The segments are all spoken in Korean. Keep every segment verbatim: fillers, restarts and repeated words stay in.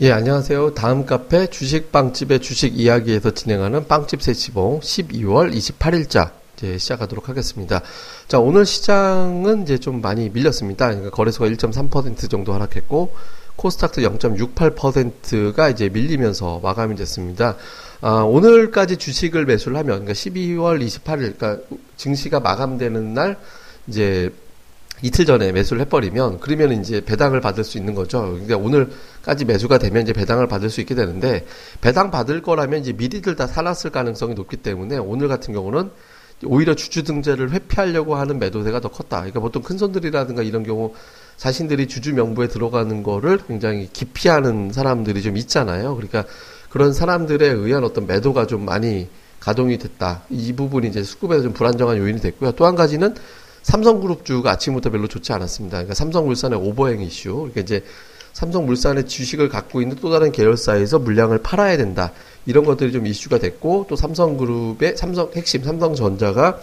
예, 안녕하세요. 다음 카페 주식 빵집의 주식 이야기에서 진행하는 빵집 세시봉 십이월 이십팔일자 이제 시작하도록 하겠습니다. 자, 오늘 시장은 이제 좀 많이 밀렸습니다. 그러니까 거래소가 일 점 삼 퍼센트 정도 하락했고 코스닥도 영 점 육팔 퍼센트가 이제 밀리면서 마감이 됐습니다. 아, 오늘까지 주식을 매수를 하면 그러니까 십이월 이십팔일 그러니까 증시가 마감되는 날 이제 이틀 전에 매수를 해버리면, 그러면 이제 배당을 받을 수 있는 거죠. 그러니까 오늘까지 매수가 되면 이제 배당을 받을 수 있게 되는데, 배당 받을 거라면 이제 미리들 다 사놨을 가능성이 높기 때문에, 오늘 같은 경우는 오히려 주주등재를 회피하려고 하는 매도세가 더 컸다. 그러니까 보통 큰손들이라든가 이런 경우, 자신들이 주주 명부에 들어가는 거를 굉장히 기피하는 사람들이 좀 있잖아요. 그러니까 그런 사람들에 의한 어떤 매도가 좀 많이 가동이 됐다. 이 부분이 이제 수급에서 좀 불안정한 요인이 됐고요. 또 한 가지는, 삼성그룹주가 아침부터 별로 좋지 않았습니다. 그러니까 삼성물산의 오버행 이슈. 그러니까 이제 삼성물산의 주식을 갖고 있는 또 다른 계열사에서 물량을 팔아야 된다. 이런 것들이 좀 이슈가 됐고, 또 삼성그룹의 삼성 핵심 삼성전자가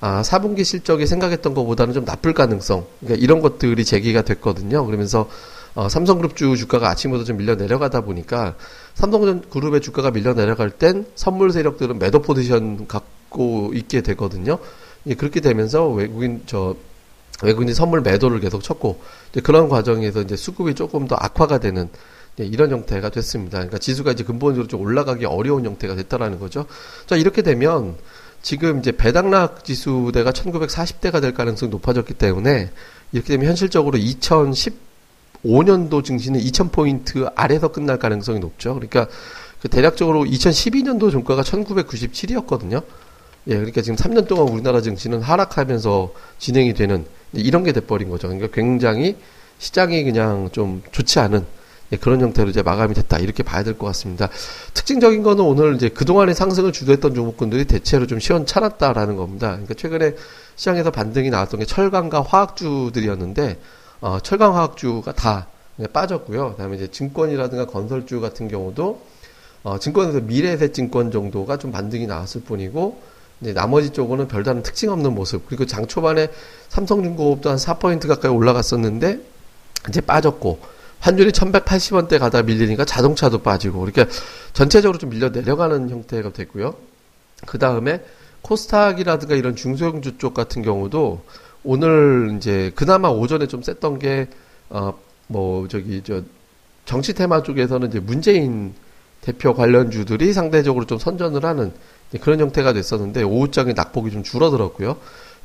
아, 사분기 실적이 생각했던 것보다는 좀 나쁠 가능성. 그러니까 이런 것들이 제기가 됐거든요. 그러면서 어, 삼성그룹주 주가가 아침부터 좀 밀려 내려가다 보니까 삼성그룹의 주가가 밀려 내려갈 땐 선물 세력들은 매도 포지션 갖고 있게 되거든요. 예, 그렇게 되면서 외국인, 저, 외국인이 선물 매도를 계속 쳤고, 이제 그런 과정에서 이제 수급이 조금 더 악화가 되는, 예, 이런 형태가 됐습니다. 그러니까 지수가 이제 근본적으로 좀 올라가기 어려운 형태가 됐다라는 거죠. 자, 이렇게 되면 지금 이제 배당락 지수대가 천구백사십대가 될 가능성이 높아졌기 때문에, 이렇게 되면 현실적으로 이천십오년도 증시는 이천 포인트 아래서 끝날 가능성이 높죠. 그러니까 대략적으로 이천십이년도 종가가 천구백구십칠이었거든요. 예, 그러니까 지금 삼 년 동안 우리나라 증시는 하락하면서 진행이 되는 이런 게 돼버린 거죠. 그러니까 굉장히 시장이 그냥 좀 좋지 않은, 예, 그런 형태로 이제 마감이 됐다. 이렇게 봐야 될 것 같습니다. 특징적인 거는 오늘 이제 그동안의 상승을 주도했던 종목군들이 대체로 좀 시원찮았다라는 겁니다. 그러니까 최근에 시장에서 반등이 나왔던 게 철강과 화학주들이었는데, 어, 철강 화학주가 다 빠졌고요. 그 다음에 이제 증권이라든가 건설주 같은 경우도, 어, 증권에서 미래에셋 증권 정도가 좀 반등이 나왔을 뿐이고, 이제 나머지 쪽으로는 별다른 특징 없는 모습. 그리고 장 초반에 삼성중공업도 한 사 퍼센트 가까이 올라갔었는데 이제 빠졌고, 환율이 천백팔십원대 가다 밀리니까 자동차도 빠지고, 그러니까 전체적으로 좀 밀려 내려가는 형태가 됐고요. 그 다음에 코스닥이라든가 이런 중소형주 쪽 같은 경우도 오늘 이제 그나마 오전에 좀 셌던 게 어 뭐 저기 저 정치 테마 쪽에서는 이제 문재인 대표 관련주들이 상대적으로 좀 선전을 하는 그런 형태가 됐었는데, 오후장에 낙폭이 좀 줄어들었고요.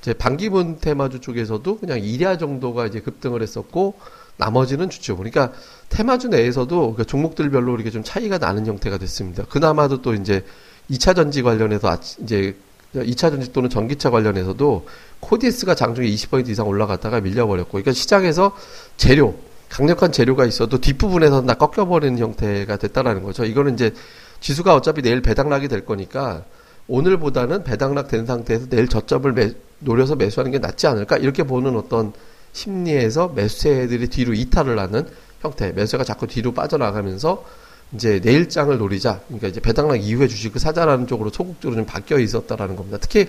이제 반기문 테마주 쪽에서도 그냥 이리아 정도가 이제 급등을 했었고, 나머지는 주춤. 그러니까 테마주 내에서도 그러니까 종목들별로 이렇게 좀 차이가 나는 형태가 됐습니다. 그나마도 또 이제 이차전지 관련해서 이제 이차전지 또는 전기차 관련해서도 코디스가 장중에 이십 퍼센트 이상 올라갔다가 밀려버렸고, 그러니까 시장에서 재료, 강력한 재료가 있어도 뒷부분에서는 다 꺾여버리는 형태가 됐다라는 거죠. 이거는 이제 지수가 어차피 내일 배당락이 될 거니까 오늘보다는 배당락 된 상태에서 내일 저점을 매, 노려서 매수하는 게 낫지 않을까, 이렇게 보는 어떤 심리에서 매수세들이 뒤로 이탈을 하는 형태, 매수가 자꾸 뒤로 빠져나가면서 이제 내일장을 노리자, 그러니까 이제 배당락 이후에 주식을 사자라는 쪽으로 소극적으로 좀 바뀌어 있었다라는 겁니다. 특히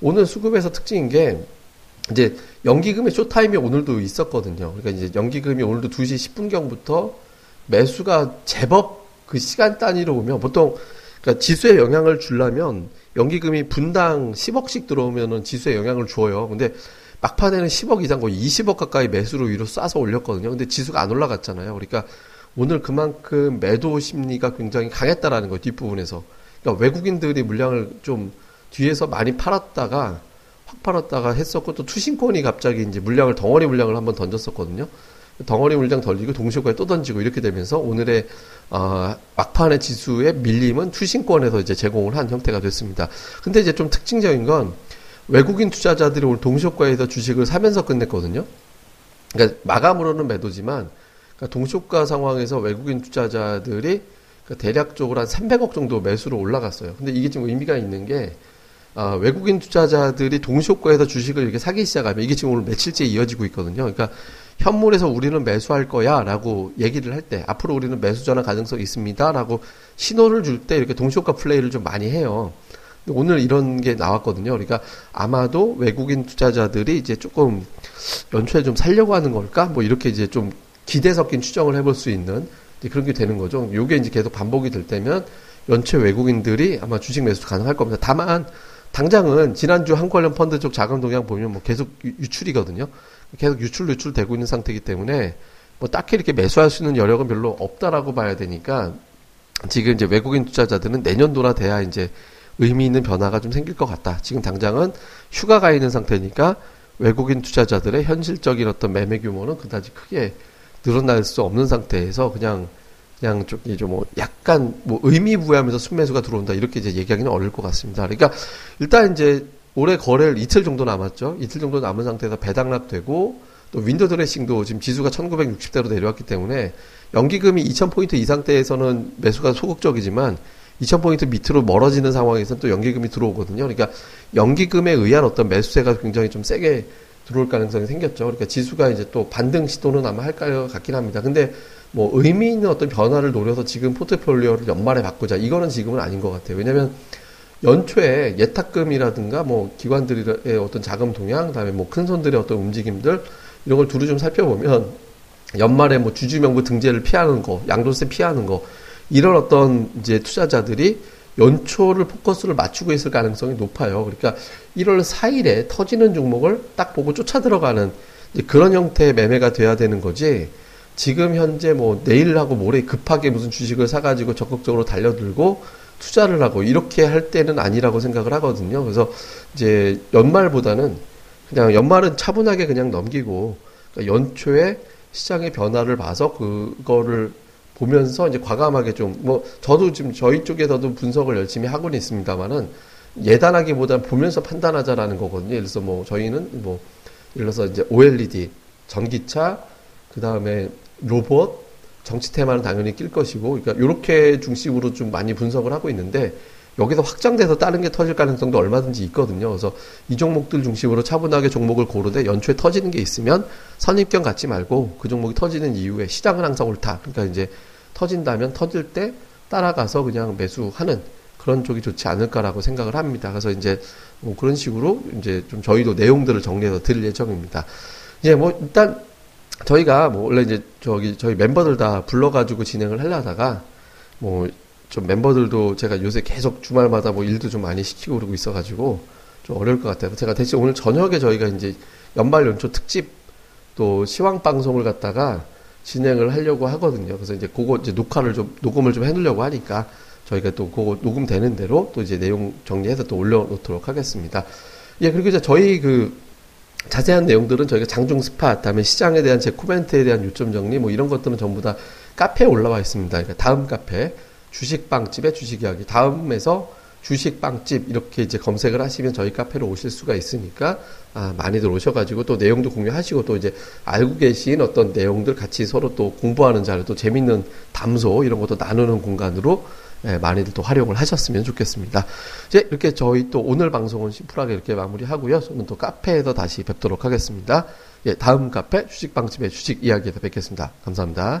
오늘 수급에서 특징인 게 이제 연기금의 쇼타임이 오늘도 있었거든요. 그러니까 이제 연기금이 오늘도 두시 십분경부터 매수가 제법 그 시간 단위로 오면, 보통 그러니까 지수에 영향을 주려면 연기금이 분당 십억씩 들어오면은 지수에 영향을 줘요. 근데 막판에는 십억 이상 거의 이십억 가까이 매수로 위로 쏴서 올렸거든요. 근데 지수가 안 올라갔잖아요. 그러니까 오늘 그만큼 매도 심리가 굉장히 강했다라는 거예요, 뒷부분에서. 그러니까 외국인들이 물량을 좀 뒤에서 많이 팔았다가 확 팔았다가 했었고, 또 투신권이 갑자기 이제 물량을, 덩어리 물량을 한번 던졌었거든요. 덩어리 물량 덜리고 동시효과에 또 던지고, 이렇게 되면서 오늘의 어, 막판의 지수의 밀림은 투신권에서 이제 제공을 한 형태가 됐습니다. 근데 이제 좀 특징적인 건 외국인 투자자들이 오늘 동시효과에서 주식을 사면서 끝냈거든요. 그러니까 마감으로는 매도지만, 그러니까 동시효과 상황에서 외국인 투자자들이 그러니까 대략적으로 한 삼백억 정도 매수로 올라갔어요. 근데 이게 좀 의미가 있는 게, 아, 외국인 투자자들이 동시효과에서 주식을 이렇게 사기 시작하면, 이게 지금 오늘 며칠째 이어지고 있거든요. 그러니까 현물에서 우리는 매수할 거야 라고 얘기를 할 때, 앞으로 우리는 매수 전환 가능성이 있습니다 라고 신호를 줄 때 이렇게 동시효과 플레이를 좀 많이 해요. 오늘 이런 게 나왔거든요. 그러니까 아마도 외국인 투자자들이 이제 조금 연초에 좀 살려고 하는 걸까, 뭐 이렇게 이제 좀 기대 섞인 추정을 해볼 수 있는 그런 게 되는 거죠. 요게 이제 계속 반복이 될 때면 연체 외국인들이 아마 주식 매수 가능할 겁니다. 다만 당장은 지난주 한국관련 펀드 쪽 자금 동향 보면 뭐 계속 유출이거든요. 계속 유출 유출되고 있는 상태이기 때문에 뭐 딱히 이렇게 매수할 수 있는 여력은 별로 없다라고 봐야 되니까 지금 이제 외국인 투자자들은 내년도나 돼야 이제 의미 있는 변화가 좀 생길 것 같다. 지금 당장은 휴가가 있는 상태니까 외국인 투자자들의 현실적인 어떤 매매 규모는 그다지 크게 늘어날 수 없는 상태에서 그냥 그냥 좀 이제 뭐 약간 뭐 의미 부여하면서 순매수가 들어온다 이렇게 이제 얘기하기는 어려울 것 같습니다. 그러니까 일단 이제 올해 거래일 이틀 정도 남았죠. 이틀 정도 남은 상태에서 배당락 되고 또 윈도 드레싱도 지금 지수가 천구백육십대로 내려왔기 때문에 연기금이 이천 포인트 이상 대에서는 매수가 소극적이지만 이천 포인트 밑으로 멀어지는 상황에서는 또 연기금이 들어오거든요. 그러니까 연기금에 의한 어떤 매수세가 굉장히 좀 세게 들어올 가능성이 생겼죠. 그러니까 지수가 이제 또 반등 시도는 아마 할 것 같긴 합니다. 근데 뭐 의미 있는 어떤 변화를 노려서 지금 포트폴리오를 연말에 바꾸자. 이거는 지금은 아닌 것 같아요. 왜냐면 연초에 예탁금이라든가 뭐 기관들의 어떤 자금 동향, 그 다음에 뭐 큰손들의 어떤 움직임들, 이런 걸 두루 좀 살펴보면 연말에 뭐 주주명부 등재를 피하는 거, 양도세 피하는 거, 이런 어떤 이제 투자자들이 연초를 포커스를 맞추고 있을 가능성이 높아요. 그러니까 일월 사일에 터지는 종목을 딱 보고 쫓아 들어가는 이제 그런 형태의 매매가 돼야 되는 거지. 지금 현재 뭐 내일하고 모레 급하게 무슨 주식을 사가지고 적극적으로 달려들고 투자를 하고 이렇게 할 때는 아니라고 생각을 하거든요. 그래서 이제 연말보다는 그냥 연말은 차분하게 그냥 넘기고 그러니까 연초에 시장의 변화를 봐서 그거를 보면서 이제 과감하게 좀, 뭐, 저도 지금 저희 쪽에서도 분석을 열심히 하고는 있습니다만은 예단하기보다는 보면서 판단하자라는 거거든요. 예를 들어서 뭐, 저희는 뭐, 예를 들어서 이제 오엘이디, 전기차, 그 다음에 로봇, 정치 테마는 당연히 낄 것이고, 그러니까 요렇게 중심으로 좀 많이 분석을 하고 있는데, 여기서 확장돼서 다른 게 터질 가능성도 얼마든지 있거든요. 그래서 이 종목들 중심으로 차분하게 종목을 고르되 연초에 터지는 게 있으면 선입견 갖지 말고 그 종목이 터지는 이후에 시장은 항상 옳다. 그러니까 이제 터진다면 터질 때 따라가서 그냥 매수하는 그런 쪽이 좋지 않을까라고 생각을 합니다. 그래서 이제 뭐 그런 식으로 이제 좀 저희도 내용들을 정리해서 드릴 예정입니다. 이제 뭐 일단 저희가 뭐 원래 이제 저기 저희 멤버들 다 불러가지고 진행을 하려다가 뭐 좀 멤버들도 제가 요새 계속 주말마다 뭐 일도 좀 많이 시키고 그러고 있어가지고 좀 어려울 것 같아요. 제가 대신 오늘 저녁에 저희가 이제 연말 연초 특집 또 시황 방송을 갖다가 진행을 하려고 하거든요. 그래서 이제 그거 이제 녹화를 좀 녹음을 좀 해놓으려고 하니까 저희가 또 그거 녹음되는 대로 또 이제 내용 정리해서 또 올려놓도록 하겠습니다. 예, 그리고 이제 저희 그 자세한 내용들은 저희가 장중 스팟, 다음에 시장에 대한 제 코멘트에 대한 요점 정리 뭐 이런 것들은 전부 다 카페에 올라와 있습니다. 그러니까 다음 카페. 주식빵집의 주식이야기 다음에서 주식빵집 이렇게 이제 검색을 하시면 저희 카페로 오실 수가 있으니까 아, 많이들 오셔가지고 또 내용도 공유하시고 또 이제 알고 계신 어떤 내용들 같이 서로 또 공부하는 자료 또 재밌는 담소 이런 것도 나누는 공간으로 예, 많이들 또 활용을 하셨으면 좋겠습니다. 이제 이렇게 저희 또 오늘 방송은 심플하게 이렇게 마무리하고요. 저는 또 카페에서 다시 뵙도록 하겠습니다. 예, 다음 카페 주식빵집의 주식이야기에서 뵙겠습니다. 감사합니다.